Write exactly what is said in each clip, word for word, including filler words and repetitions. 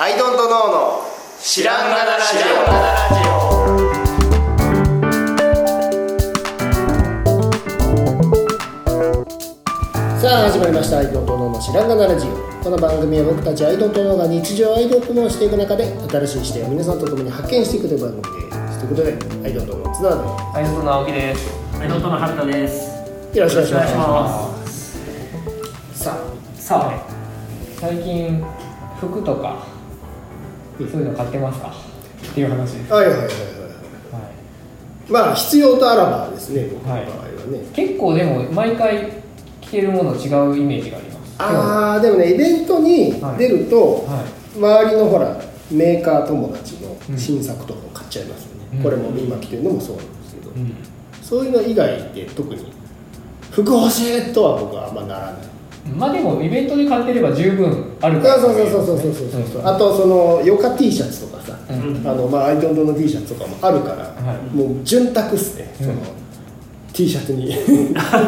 アイドントノーの知らんがなラジオ。さあ始まりました、アイドントノーの知らんがなラジオ。この番組は僕たちアイドントノーが日常アイドントノーをしていく中で新しい視点を皆さんと共に発見していくという番組です。ということで、アイドントノーの津田です。アイドントノー青木です。アイドントノー春田です。よろしくお願いします。さあさあ、最近服とかそういうの買ってますかっていう話です。はいはいはいはい、はい、まあ必要とあらばですね、僕の場合はね、はい、結構でも毎回着てるもの違うイメージがあります。ああ、でもね、イベントに出ると、はいはい、周りのほらメーカー友達の新作とかも買っちゃいますよね、うん、これも今着てるのもそうなんですけど、うん、そういうの以外で特に服欲しいとは僕はあんまならない。まあでもイベントで買ってれば十分あるからね。そうそうそうそうそうそう。あとそのヨカ T シャツとかさ、うん、あのまあアイドントの T シャツとかもあるから、はい、もう潤沢っすね、うん、その T シャツに至って、うん、だか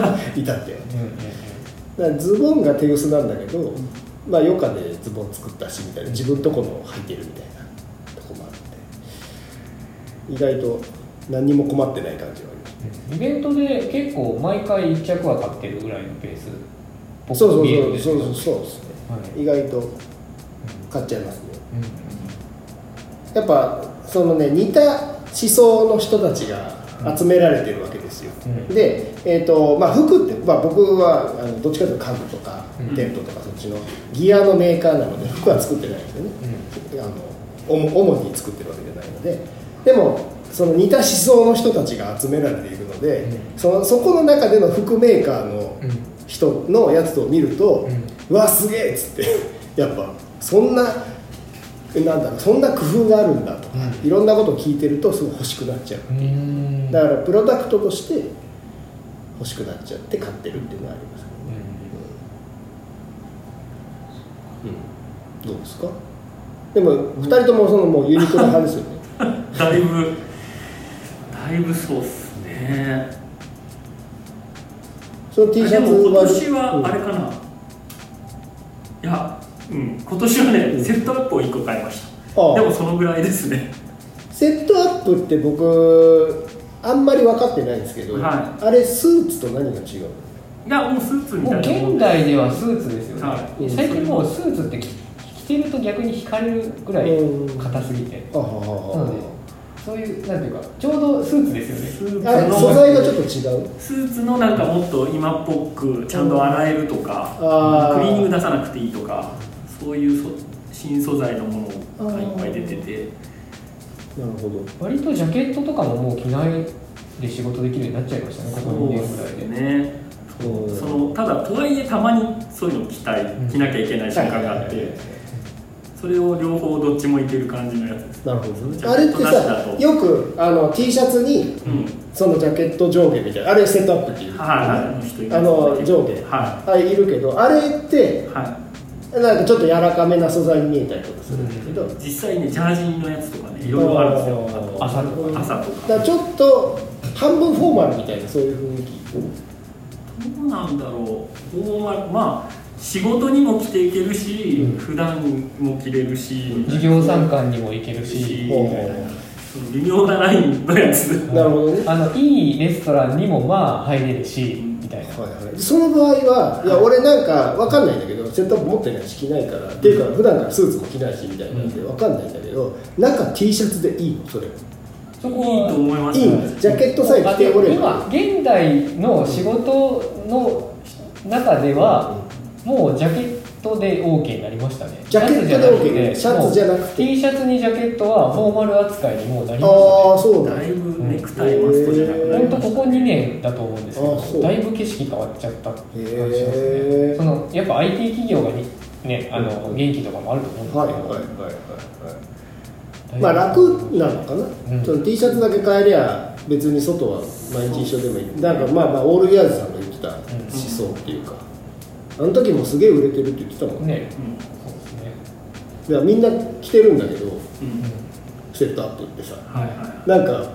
らズボンが手薄なんだけど、うん、まあヨカでズボン作ったしみたいな、自分とこの履いてるみたいなとこもあって、意外と何にも困ってない感じはあります、うん。イベントで結構毎回一着は買ってるぐらいのペース。そうそうそうそうそうですね、はい、意外と買っちゃいますね、うん、やっぱそのね、似た思想の人たちが集められてるわけですよ、うん、で、えーとまあ、服って、まあ、僕はあのどっちかというと家具とかテントとかそっちのギアのメーカーなので服は作ってないんですよね、うん、あの主に作ってるわけじゃないので、でもその似た思想の人たちが集められているので、うん、その、そこの中での服メーカーの、うん、人のやつと見ると、うん、うわすげえっつってやっぱそんな、なんだろう、そんな工夫があるんだとか、うん、いろんなことを聞いてるとすごい欲しくなっちゃう、うん、だからプロダクトとして欲しくなっちゃって買ってるっていうのはありますね、うんうん、どうですか。でも、うん、ふたりともそのもうユニクロ派ですよねだいぶだいぶそうっすね。その T シャツは今年はあれかな、うん、いや、うん、今年はね、うん、セットアップをいっこ買いました。ああ、でもそのぐらいですね。セットアップって僕あんまり分かってないんですけど、はい、あれスーツと何が違うの。いや、もうスーツみたいなもん。もう現代ではスーツですよね、はい、最近もうスーツって着てると逆に引かれるぐらい硬すぎて、うん、ああ、なのでそういう、なんていうか、ちょうどスーツですよね。あれ、素材がちょっと違う。スーツのなんかもっと今っぽくちゃんと洗えるとか、うん、クリーニング出さなくていいとか、そういう新素材のものがいっぱい出てて、なるほど。割とジャケットとかももう着ないで仕事できるようになっちゃいましたね、ここにねんぐらいでね。そう、そのただとはいえたまにそういうのを着たい、着なきゃいけない瞬間があって、うん、はいはいはいはい、それを両方どっちもいける感じのやつです。なるほど、ね、あれってさ、よくあの T シャツに、うん、そのジャケット上下みたいな、あれセットアップっていう、はいはい、あの上下、はい、あれいるけど、あれって、はい、なんかちょっと柔らかめな素材に見えたりとかするんだけど、うん、実際ね、ジャージのやつとかね、いろいろあるんですよ。朝とか、朝とか。だからちょっと半分フォーマルみたいな、そういう雰囲気。どうなんだろう、フォーマル、まあ。仕事にも着ていけるし、うん、普段も着れるし、授業参観にも行けるし、微妙なラインのやつ。なるほどね。あのいいレストランにもまあ入れるし、うん、みたいな、はいはい。その場合は、いや俺なんか分かんないんだけど、セットアップ持ってないし着ないから、うん、っていうか普段からスーツも着ないしみたいなんで分かんないんだけど、うん、なんか T シャツでいいのそれ。そこはいいと思います、ね。いいの。ジャケットさえ着て俺は。今現代の仕事の中では。うん、もうジャケットで OK になりましたね。ジャケットで OK で、シャツじゃなくて T シャツにジャケットはフォーマル扱いにもうなりましたね。ああ、そうだね。だいぶネクタイマストじゃなくて、ほんとここにねんだと思うんですけど、だいぶ景色変わっちゃったっていう感じしますね。そのやっぱ アイティー 企業がね、あの元気とかもあると思うんですけど、はいはいはいはい、はい、まあ楽なのかな、うん、その T シャツだけ買えりゃ別に外は毎日一緒でもいい、ね、なんかまあまあオールギャーズさんが言ってた思想っていうか、うんうん、あの時もすげえ売れてるって言ってたもんね。うん、そうですね。みんな着てるんだけど、うん、セットアップってさ、はいはい、なんか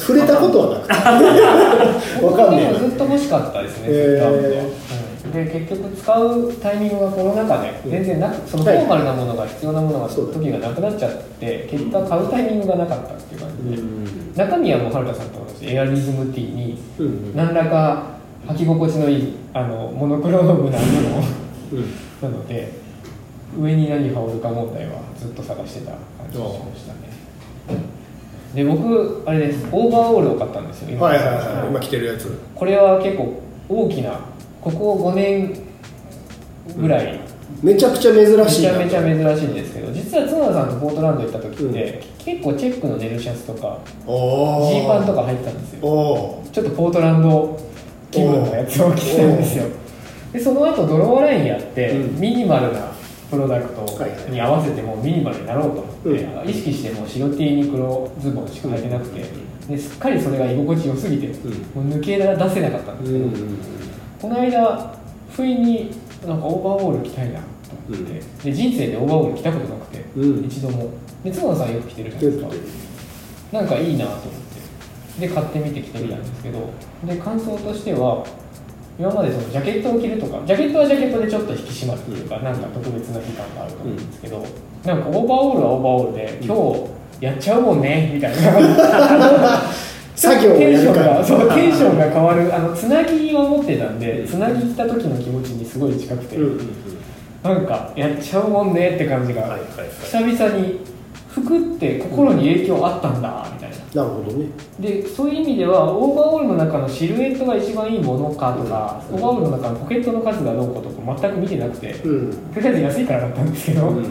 触れたことはなくて、わかんない。ずっと欲しかったですね、えー、セットアップは。で結局使うタイミングがこの中で全然なく、うん、そのフォーマルなものが必要なものが時がなくなっちゃって、はい、結果買うタイミングがなかったっていう感じで、うん、中身はもうはるかさんと同じエアリズムティーに何らか履き心地のいいあのモノクロームなもの、うん、なので上に何羽織るか問題はずっと探してた感じがしましたね。で僕あれです、オーバーオールを買ったんですよ 今,、はいはいはい、今着てるやつ。これは結構大きな、ここごねんぐらい、うん、めちゃくちゃ珍しい、めちゃめちゃ珍しいんですけど、実は角田さんとポートランド行った時って、うん、結構チェックのネルシャツとかジーパンとか入ってたんですよ。おちょっとポートランド気分のやつを着てるんですよ。でその後ドローラインやって、うん、ミニマルなプロダクトに合わせてもうミニマルになろうと思って、うん、意識してもう白 T に黒ズボンしか履いてなくて、ですっかりそれが居心地良すぎて、うん、もう抜け出せなかったんですけど、うんうん、この間不意になんかオーバーオール着たいなと思って、うん、で人生でオーバーオール着たことなくて、うん、一度もで角田さんよく着てるじゃないですか、うん、なんかいいなと思ってで買ってみて着てみたんですけど、で感想としては今までそのジャケットを着るとか、ジャケットはジャケットでちょっと引き締まるというか、なんか特別な期間があると思うんですけど、なんかオーバーオールはオーバーオールで、今日やっちゃうもんねみたいな作業をやるからそうテンションが変わる、あのつなぎを持ってたんで、つなぎ着た時の気持ちにすごい近くて、なんかやっちゃうもんねって感じが、久々に服って心に影響あったんだみたいな。なるほどね。でそういう意味ではオーバーオールの中のシルエットが一番いいものかとか、うん、オーバーオールの中のポケットの数がどうかとか全く見てなくて、うん、とりあえず安いからだったんですけど、うん、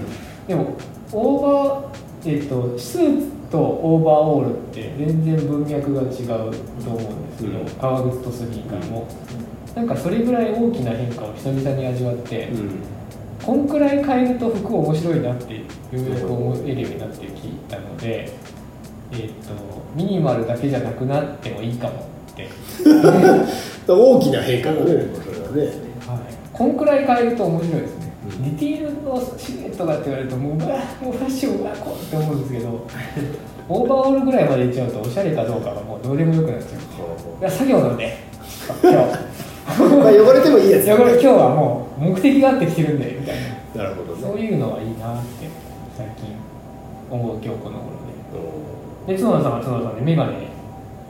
でもオーバーえっとスーツとオーバーオールって全然文脈が違うと思うんですけど、うん、革靴とスニーカーも、うん、なんかそれぐらい大きな変化を久々に味わって、うん、こんくらい変えると服面白いなってようやく思えるようになってきたので。えー、とミニマルだけじゃなくなってもいいかもって大きな変化だね、それはね、はい、こんくらい変えると面白いですね、うん、ディティールのシルエットがって言われるともううわもうファッションうわこうって思うんですけどオーバーオールぐらいまでいっちゃうとおしゃれかどうかがもうどうでもよくなっちゃういや作業なんで今日まあ汚れてもいいやつ、ね、汚れ今日はもう目的があってきてるんでみたいな、なるほど、ね、そういうのはいいなって最近思う今日この頃で。で角田さんは角田さんでメガネ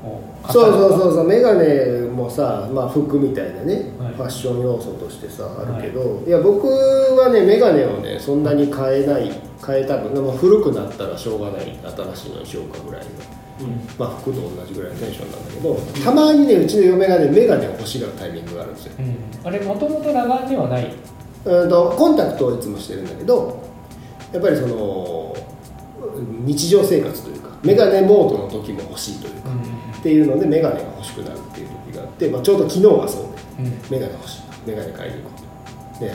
を買った。そうそうそうそうメガネもさ、まあ、服みたいなね、はい、ファッション要素としてさあるけど、はい、いや僕はねメガネをねそんなに変えない変えたくない、まあ、古くなったらしょうがない新しいのにしようかぐらいの、うん、まあ服と同じぐらいのテンションなんだけど、うん、たまにねうちの嫁がねメガネを欲しがるタイミングがあるんですよ、うん、あれもともと裸眼ではない、うんとコンタクトをいつもしてるんだけどやっぱりその日常生活というかメガネモードの時も欲しいというか、うん、っていうのでメガネが欲しくなるっていう時があって、まあ、ちょうど昨日はそうで、うん、メガネ欲しいメガネ買いに行こうとで、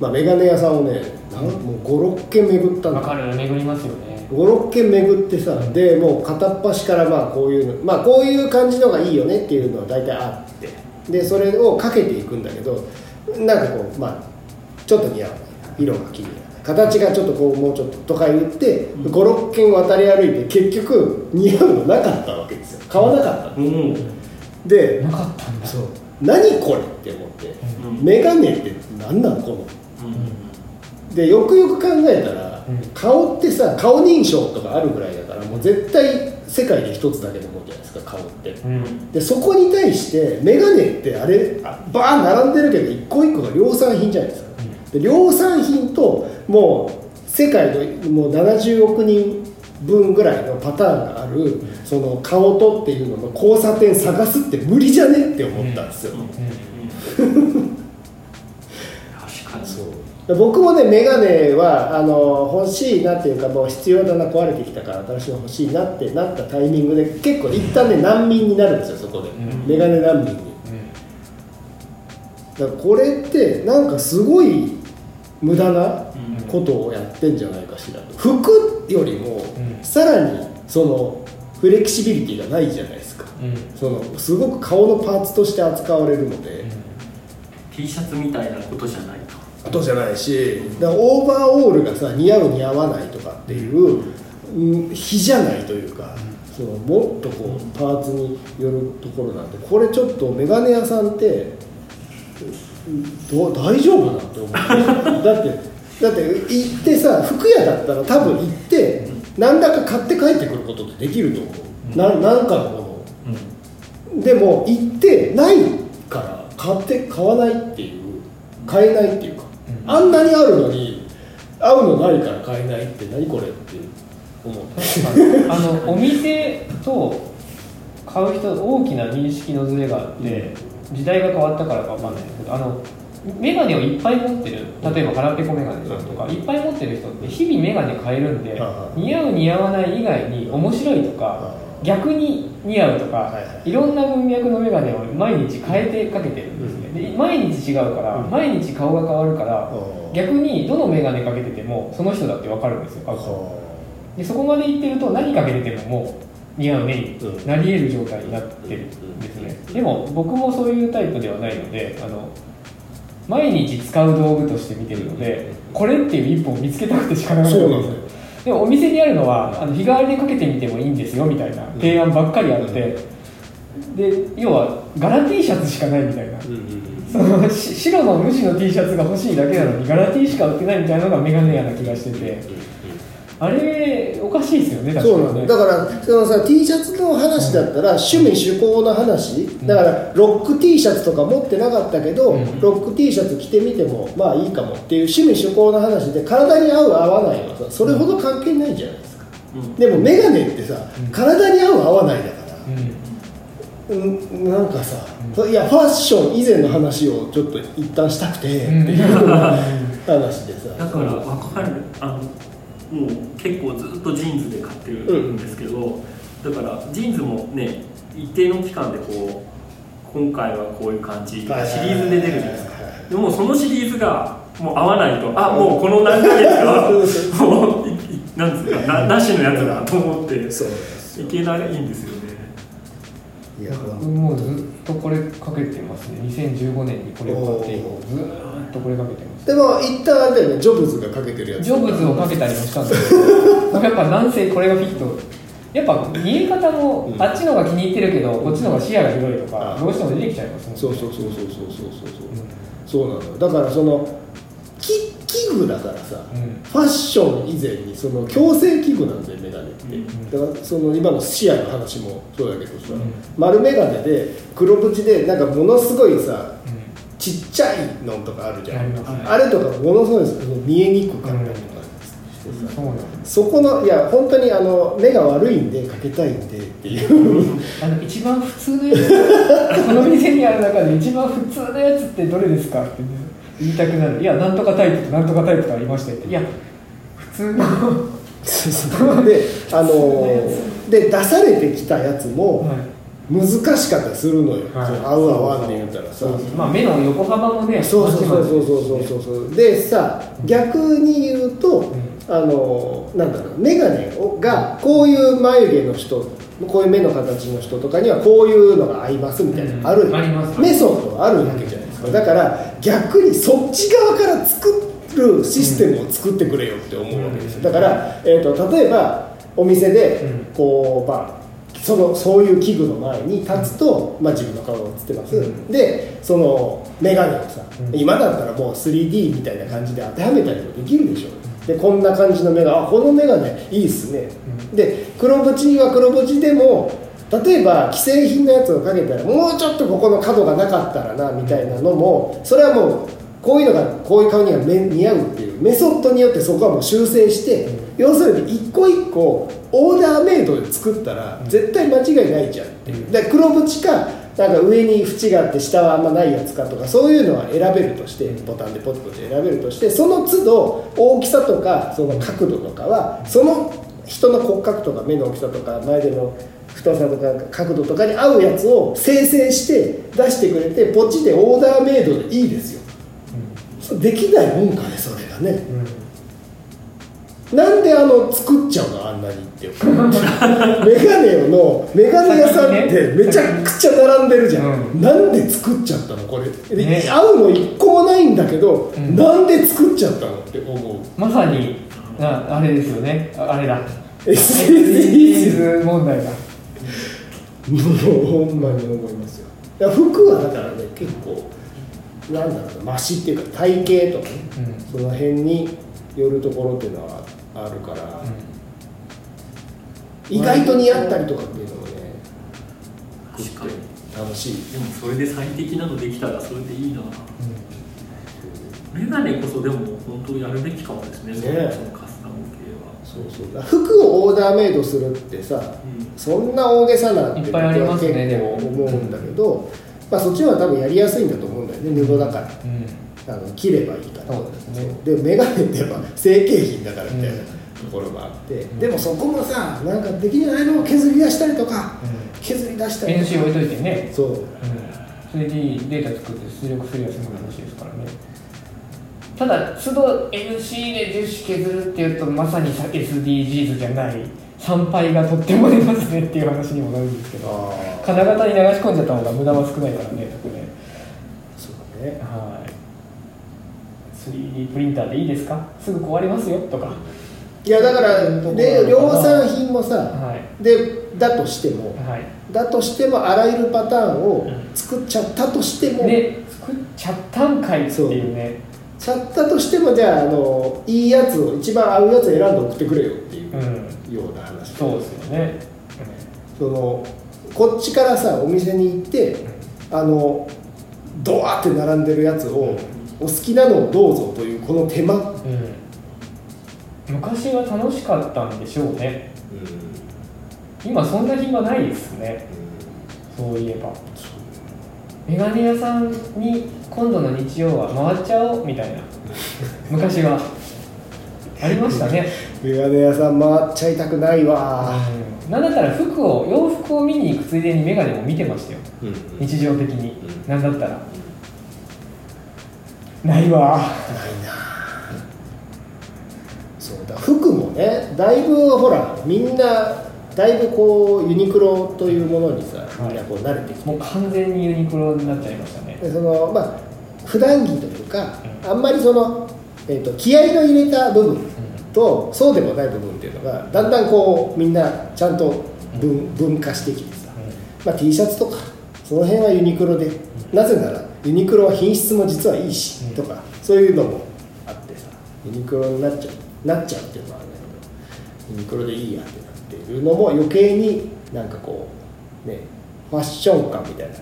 まあ、メガネ屋さんをね、うん、もうごろっけん巡ったんだ。分かる、巡りますよね。ごろっけん巡ってさ、うん、でもう片っ端からまあこういうの、まあ、こういう感じのがいいよねっていうのは大体あってでそれをかけていくんだけどなんかこう、まあ、ちょっと似合う色が気になる形がちょっとこうもうちょっととか言ってご、ろっけん渡り歩いて結局似合うのなかったわけですよ。買わなかった、うん、でなかったんだ。そう何これって思って、うん、メガネって何なのこの、うん、でよくよく考えたら、うん、顔ってさ顔認証とかあるぐらいだからもう絶対世界で一つだけのものじゃないですか顔って、うん、でそこに対してメガネってあれあバーン並んでるけど一個一個が量産品じゃないですか。で量産品ともう世界のもうななじゅうおくにんぶんぐらいのパターンがあるその顔とっていうのの交差点探すって無理じゃねって思ったんですよ、うんうんうん、確かにそう僕もねメガネはあの欲しいなっていうかもう必要だな壊れてきたから新しいの欲しいなってなったタイミングで結構一旦ね難民になるんですよそこで、うん、メガネ難民に、うん、だからこれってなんかすごい無駄なことをやってんじゃないかしらと。服よりもさらにそのフレキシビリティがないじゃないですか、うん、そのすごく顔のパーツとして扱われるので、うん、T シャツみたいなことじゃないとことじゃないしだからオーバーオールがさ似合う似合わないとかっていう、うん、比じゃないというか、うん、そのもっとこうパーツによるところなんでこれちょっとメガネ屋さんってどう大丈夫だって思うだってだって行ってさ、服屋だったら多分行って何らか買って帰ってくることってできると思う、うん、ななんかのもの、うん、でも行ってないから買って買わないっていう買えないっていうか、うん、あんなにあるのに合うのないから買えないって何これって思う。確かにあのお店と買う人大きな認識のズレがあって、うん、時代が変わったからかわかんないですけど、あのメガネをいっぱい持ってる、例えば腹ペコメガネとかいっぱい持ってる人って日々メガネ変えるんで、似合う似合わない以外に面白いとか逆に似合うとか、いろんな文脈のメガネを毎日変えてかけてるんですね。で毎日違うから毎日顔が変わるから、逆にどのメガネかけててもその人だって分かるんですよ、顔と。でそこまでいってると何かけててももう似合う目になり得る状態になってるんですね。でも僕もそういうタイプではないので、あの毎日使う道具として見てるので、これっていう一本を見つけたくてしかなかったんですよ。でもお店にあるのはあの日替わりでかけてみてもいいんですよみたいな提案ばっかりあって、で要は柄 T シャツしかないみたいな、その白の無地の T シャツが欲しいだけなのに柄 T しか売ってないみたいなのがメガネ屋な気がしてて、あれおかしいですよね。確かにね。そうなんです。だからそのさ T シャツの話だったら、うん、趣味趣向の話だから、ロック T シャツとか持ってなかったけど、うん、ロック T シャツ着てみてもまあいいかもっていう趣味趣向の話で、体に合う合わないはさそれほど関係ないんじゃないですか、うん、でもメガネってさ、うん、体に合う合わないだから、うんうん、なんかさ、うん、いやファッション以前の話をちょっと一旦したくてっていう話でさ、だから分かる、あのもう結構ずっとジーンズで買ってるんですけど、うん、だからジーンズもね一定の期間でこう今回はこういう感じシリーズで出るじゃないですか。でもそのシリーズがもう合わないと、あもうこの何ヶ月かもうなんですかなしのやつだと思っていけないんですよね。いやもうずっとこれかけてますね。にせんじゅうごねんにこれを買って以降ずーっとこれかけてます。でも一旦あれだね、ジョブズがかけてるやつ、ジョブズをかけたりもしたんですけどやっぱなんせこれがフィット、やっぱ見え方も、うん、あっちのが気に入ってるけどこっちのが視野が広いとかどうしても出てきちゃいますもんね。そうそうそうそうそうそうそう、うん、そうなんだよ。だからその器具だからさ、うん、ファッション以前にその矯正器具なんだよメガネって、うん、だからその今の視野の話もそうだけどさ、うん、丸メガネで黒縁でなんかものすごいさ、うん、ちっちゃいのとかあるじゃん、うん、あれとかものすごい見えにくかったりとかしてさ、うんうん、そこのいや本当にあの目が悪いんでかけたいんでっていうあの一番普通のやつこの店にある中で一番普通のやつってどれですかってね言いたくなる。いやなんとかタイプとなんとかタイプがありましたって、いや普通ので、あのー、で出されてきたやつも難しかったりするのよ、はい、合う合わんって言ったらさ、まあ、目の横幅もね、そうそうそうそうそうそうそう、でさ逆に言うと、うん、あのー、なんだろう、メガネがこういう眉毛の人、こういう目の形の人とかにはこういうのが合いますみたいな、うん、ある、あります、メソッドはあるわけじゃないですか、うん、だから逆にそっち側から作るシステムを作ってくれよって思うわけですよ。だから、えー、と例えばお店でこう、まあ、そのそういう器具の前に立つと、まあ、自分の顔が映ってます、うん、でそのメガネをさ、うん、今だったらもう スリーディー みたいな感じで当てはめたりもできるでしょ。でこんな感じのメガネ、あこのメガネいいっすね、うん、で黒縁は黒縁でも例えば既製品のやつをかけたらもうちょっとここの角がなかったらなみたいなのも、それはもうこういうのがこういう顔には似合うっていうメソッドによってそこはもう修正して、うん、要するに一個一個オーダーメイドで作ったら絶対間違いないじゃんっていう、うん、だから黒縁かなんか上に縁があって下はあんまないやつかとかそういうのは選べるとして、ボタンでポチポチ選べるとして、その都度大きさとかその角度とかはその人の骨格とか目の大きさとか前での太さとか角度とかに合うやつを生成して出してくれて、ポチでオーダーメイドでいいですよ、うん、できないもんかねそれがね、うん、なんであの作っちゃうのあんなにってメガネのメガネ屋さんってめちゃくちゃ並んでるじゃん、うん、なんで作っちゃったのこれ、ね、合うの一個もないんだけど、うん、なんで作っちゃったのって思う。まさにあれですよね、あれだ エスディージーズ 問題だもうほんまに思いますよ。いや服はだからね結構なんだろうな、ましっていうか体型とか、ね、うん、その辺によるところっていうのはあるから、うん、意外と似合ったりとかっていうのもね、確かに楽しい。でもそれで最適なのできたらそれでいいな、うん、メガネこそでも本当やるべきかもですね、ね、そのカスタム系は。そうそうだ、服をオーダーメイドするってさ、うん、そんな大げさなってことは結構思うんだけど、ね、まあ、そっちは多分やりやすいんだと思うんだよね、布だから、うん、あの切ればいいから、そうですね、でメガネってやっぱ成形品だからみたいなところもあって、うん、でもそこもさ、なんかできないのを削り出したりとか、うん、削り出したりとか、編集置いといてね、そう、うん、スリーディー データ作って出力するやつも話ですからね。ただ都度 エヌシー で樹脂削るっていうとまさに エスディージーズ じゃない参拝がとっても出ますねっていう話にもなるんですけど、金型に流し込んじゃった方が無駄は少ないからね、特に。そうだね。はい。スリーディー プリンターでいいですか？すぐ壊れますよとか。いやだからで量産品もさ、はい、でだとしても、はい、だとしてもあらゆるパターンを作っちゃったとしても、ね、作っちゃったんかいっていうね。ちゃったとしてもじゃあ、 あのいいやつを一番合うやつ選んで送ってくれよっていう。うんような話。そうですよね、うん、そのこっちからさお店に行って、うん、あのドワーって並んでるやつを、うん、お好きなのをどうぞというこの手間、うん、昔は楽しかったんでしょうね、うん、今そんな暇ないですね、うん、そういえばメガネ屋さんに今度の日曜は回っちゃおうみたいな昔はありましたね。メガネ屋さん回っちゃいたくないわ、うん、なんだったら服を洋服を見に行くついでにメガネも見てましたよ、うんうん、日常的に、うん、なんだったら、うん、ないわないな。そうだ、服もねだいぶほらみんなだいぶこうユニクロというものにさ、はい、みんなこう慣れてきてもう完全にユニクロになっちゃいましたね。でそのまあ普段着というか、うん、あんまりそのえー、と気合いの入れた部分とそうでもない部分っていうのがだんだんこうみんなちゃんと 分, 分化してきてさ、まあ、T シャツとかその辺はユニクロで、なぜならユニクロは品質も実はいいしとかそういうのもあってさ、ユニクロになっちゃうなっちゃうっていうのはあるんだけど、ユニクロでいいやってなっていうのも余計になんかこうねファッション感みたいな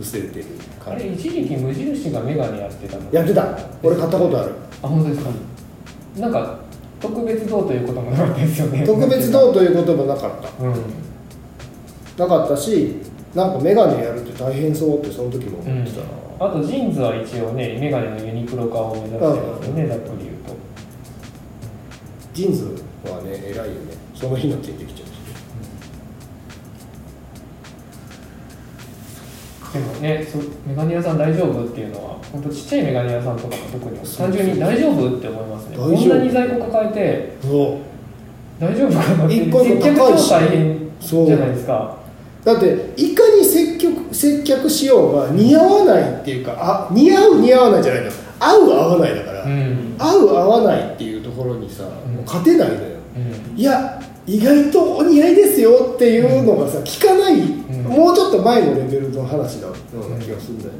薄れてる感じ。あれ一時期無印がメガネやってたの。やってた。俺買ったことある。あ、本当ですか。なんか特別どうということもなかったですよね。特別どうということもなかった、うん、なかったし、なんかメガネやるって大変そうってその時も思ってたな、うん、あとジーンズは一応ねメガネのユニクロ化を目指してますよね、ざっくり言うと。ジーンズはね偉いよね、その日のついてきちゃう。でもね、そメガネ屋さん大丈夫っていうのは本当ちっちゃいメガネ屋さんとか特に単純に大丈夫って思いますね。こんなに在庫抱えて大丈夫かなって接客超大変じゃないですか。だっていかに接客、接客しようが似合わないっていうか、あ似合う似合わないじゃないの、合う合わないだから、うん、合う合わないっていうところにさ、うん、もう勝てないのよ、うん、いや意外とお似合いですよっていうのがさ、うん、聞かない、うん、もうちょっと前のレベルの話だような気がするんだよね、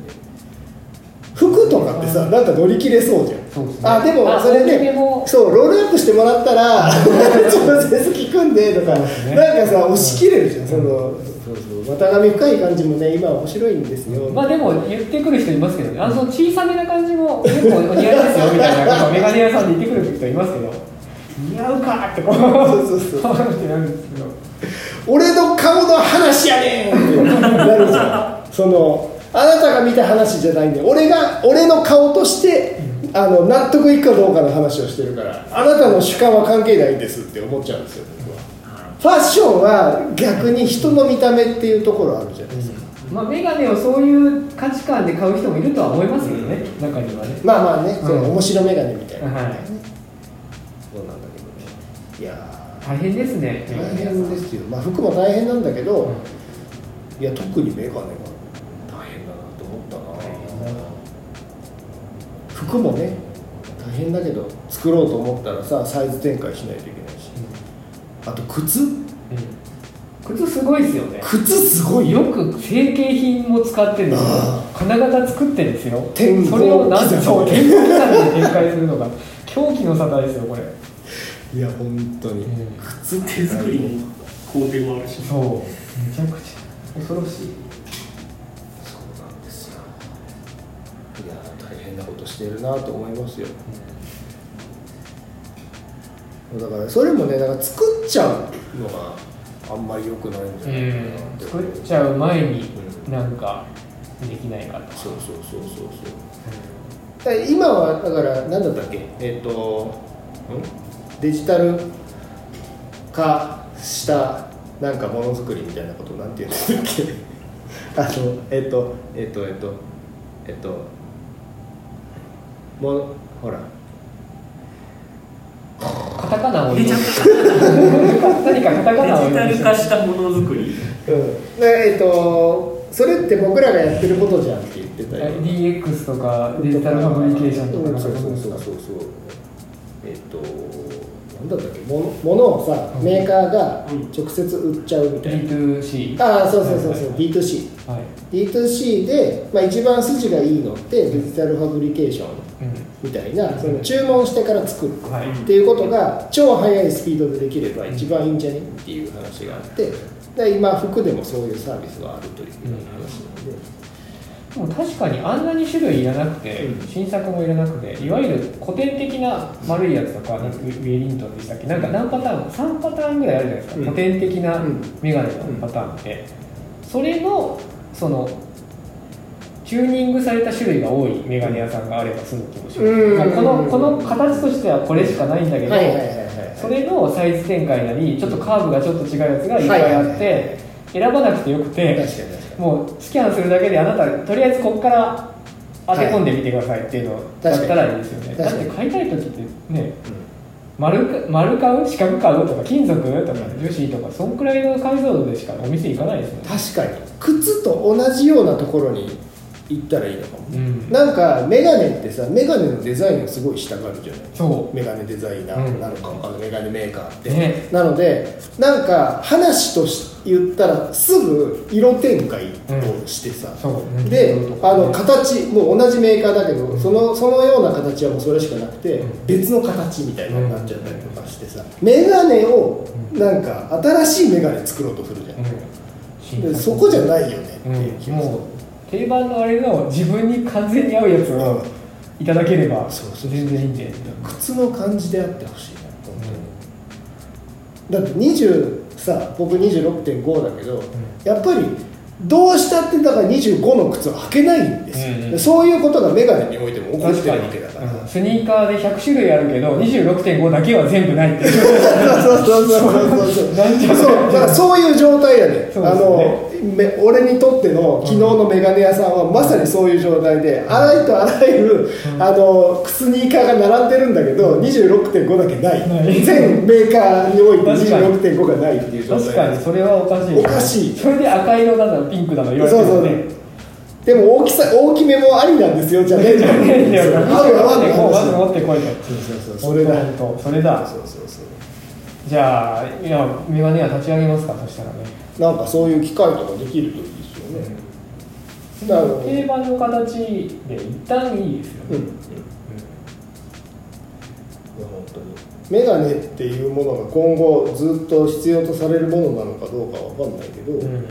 うん、服とかってさ、うん、なんか乗り切れそうじゃん。そうですね、あでもそれね、そうロールアップしてもらったら調節効くんでとか、ね、なんかさ押し切れるじゃん、うん、その股上深い感じもね今面白いんですよ。まあでも言ってくる人いますけどね、あの小さめな感じも結構お似合いですよみたいなメガネ屋さんで言ってくる人いますけど似合うかってこうそうそうそうってなるんですけど、俺の顔の話やねんってなるじゃんそのあなたが見た話じゃないんで、俺が俺の顔としてあの納得いくかどうかの話をしてるから、あなたの主観は関係ないんですって思っちゃうんですよ僕は。ファッションは逆に人の見た目っていうところあるじゃないですか、うん、まあ、メガネをそういう価値観で買う人もいるとは思いますけどね、うん、中にはね、まあまあね、うん、その面白メガネみたいな、はい、そうなんだ。いや大変ですね。大変ですよ、まあ、服も大変なんだけど、うん、いや特にメガネが大変だなと思ったな。服もね大変だけど作ろうと思ったらさサイズ展開しないといけないし、うん、あと靴、うん、靴すごいですよね。靴すごいよ。よく成形品も使ってるんですよ。金型作ってるんですよ。天候それをなんと天候機関で展開するのが狂気の沙汰ですよこれ。いや本当に、うん、靴手作りの工程もあるし、そうめちゃくちゃ恐ろしい。そうなんですよ。いや大変なことしてるなと思いますよ。うん、だからそれもねなんか作っちゃうのがあんまり良くないんじゃないかな、うん、作っちゃう前になんかできないかとか、うん、そうそうそうそうそう、うん、だ今はだから何だったっけえっ、ー、とんデジタル化したなんかものづくりみたいなことをなんて言うんですっけあのえっとえっとえっとえっともほらカタカナを入れちゃった何かカタカナを入れちゃったデジタル化したものづくりうんえっとそれって僕らがやってることじゃんって言ってたよ ディーエックス とかデジタルパブリケーションとか、うん、そうそうそうそうえっとなんだったっけものをさメーカーが直接売っちゃうみたいな、うん、ビーツーシー ああそうそうそうそう、はいはい、ビーツーシー、はい、ビーツーシー で、まあ、一番筋がいいのってデジタルファブリケーションみたいな、うん、その注文してから作るっていうことが超速いスピードでできれば一番いいんじゃねっていう話があってで今服でもそういうサービスがあるという話なので、うんでも確かにあんなに種類いらなくて、うん、新作もいらなくていわゆる古典的な丸いやつとか、うん、ウェリントンでしたっけなんか何パターンさんパターンぐらいあるじゃないですか、うん、古典的なメガネのパターンって、うん、それのそのチューニングされた種類が多いメガネ屋さんがあれば済む気もします、うんまあ、この、この形としてはこれしかないんだけど、はいはいはいはい、それのサイズ展開なりちょっとカーブがちょっと違うやつがいっぱいあって、はいはいはい、選ばなくてよくて確かにもうスキャンするだけであなたとりあえずここから当て込んでみてくださいっていうのをやったらいいですよね、はい、だって買いたい時ってね、うん、丸, 丸買う四角買うとか金属とか樹脂とかそんくらいの解像度でしかお店行かないですよね。確かに靴と同じようなところに行ったらいいのかも、うん、なんかメガネってさメガネのデザインをすごいしたがるじゃない。そうメガネデザイナーなのか、うん、あのメガネメーカーって、ね、なのでなんか話として言ったらすぐ色展開をしてさ、うん、で、うん、あの形もう同じメーカーだけど、うん、その、そのような形はもうそれしかなくて、うん、別の形みたいになっちゃったりとかしてさメガネをなんか新しいメガネ作ろうとするじゃん、うん、でそこじゃないよねっていう気がする、うんうん定番のあれの自分に完全に合うやつをいただければ全然いいんで靴の感じであってほしいなと思って、うん、だってにじゅうさ僕 にじゅうろくてんご だけど、うん、やっぱりどうしたってだからにじゅうごの靴は履けないんですよ、うんうん、そういうことがメガネにおいても起こってるわけだから、うん、スニーカーでひゃく種類あるけど にじゅうろくてんご だけは全部ないってそうそうそうそうだからそういう状態やね、ね、あの俺にとっての昨日のメガネ屋さんはまさにそういう状態で、うん、あらゆとあらゆる、うん、あのスニーカーが並んでるんだけど にじゅうろくてんご だけない、ない全メーカーにおいて にじゅうろくてんご がないっていう状態。確かにそれはおかしい、ね、おかしい。それで赤色だなピンクだの言われてるよね。そうそうでも大きさ大きめもありなんですよじゃねえじゃん持ってこいとそれだそれだそうそうそうじゃあいやメガネは立ち上げますかそしたらねなんかそういう機会とかできるといいですよね、うん、だから定番の形で一旦いいですよね、うんうんうん、いや本当にメガネっていうものが今後ずっと必要とされるものなのかどうかわかんないけど、うん、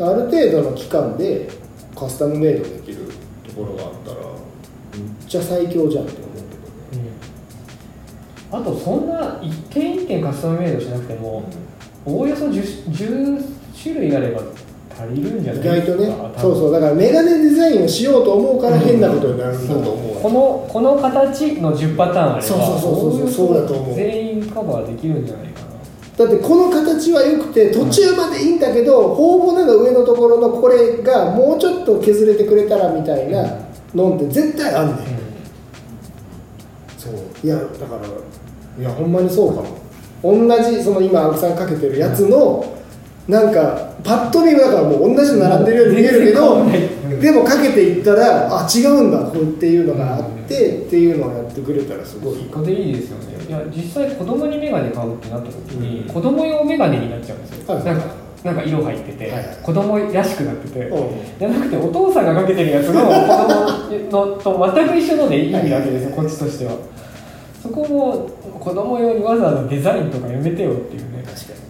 ある程度の期間でカスタムメイドできるところがあったらめっちゃ最強じゃんって思うけどね、うん、あとそんな一点一点カスタムメイドしなくても、うん、おおよそ 10, 10種類あれば足りるんじゃないですか。意外とねそうそうだからメガネデザインをしようと思うから変なことになるんだと思 う,、うん、う こ, のこの形のじゅうパターンあればそうそうそうそうそうだと思う全員カバーできるんじゃないかな。だってこの形は良くて途中までいいんだけど、うん、頬骨の上のところのこれがもうちょっと削れてくれたらみたいなのって絶対あんねん、うん、そういやだからいやほんまにそうかも同じその今青木さんかけてるやつの、うん、なんかパッと見だからもう同じの並んでるように見えるけど、うん、でもかけていったらあ違うんだこうっていうのがあって、うん、っていうのをやってくれたらすごい結果でいいですよね。いや実際子供にメガネ買うってなった時に、うん、子供用メガネになっちゃうんですよ、はい、なんかなんか色入ってて、はいはい、子供らしくなってて、じゃなくてお父さんがかけてるやつの子供のと全く一緒のでいいわけですよ、こっちとしては。そこも子供用にわざわざデザインとかやめてよっていうね。確かに、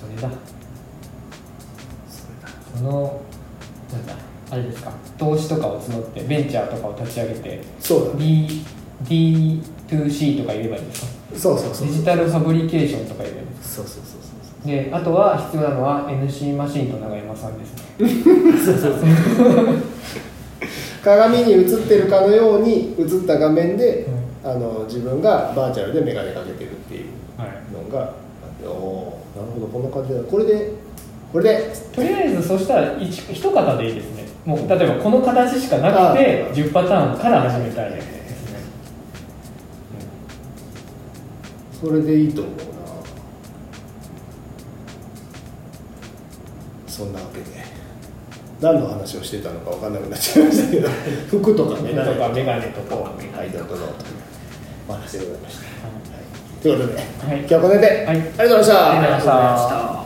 うん、それだそれだそのなんだあれですか、投資とかを募ってベンチャーとかを立ち上げて、そうだ、ね、D、ディーツーシー とか言えばいいんですか。そうそうそう、デジタルファブリケーションとか言えばいいんですか。そうそうそうそうそう。で、あとは必要なのは エヌシー マシンと永山さんですね。そうそうそう鏡に映ってるかのように映った画面で、うん、あの自分がバーチャルでメガネかけてるっていうのが、はい、おー、なるほど、こんな感じだ。これでこれでとりあえず、そしたら 一, 一型でいいですね。もう例えばこの形しかなくてじゅうパターンから始めたいですね。それでいいと思うな。そんなわけで何の話をしてたのか分かんなくなっちゃいましたけど服とかメガネとかメガネとかアイドルとかお話でございました、はい、ということで、はい、今日はこの辺で、はい、ありがとうございました。ありがとうございました。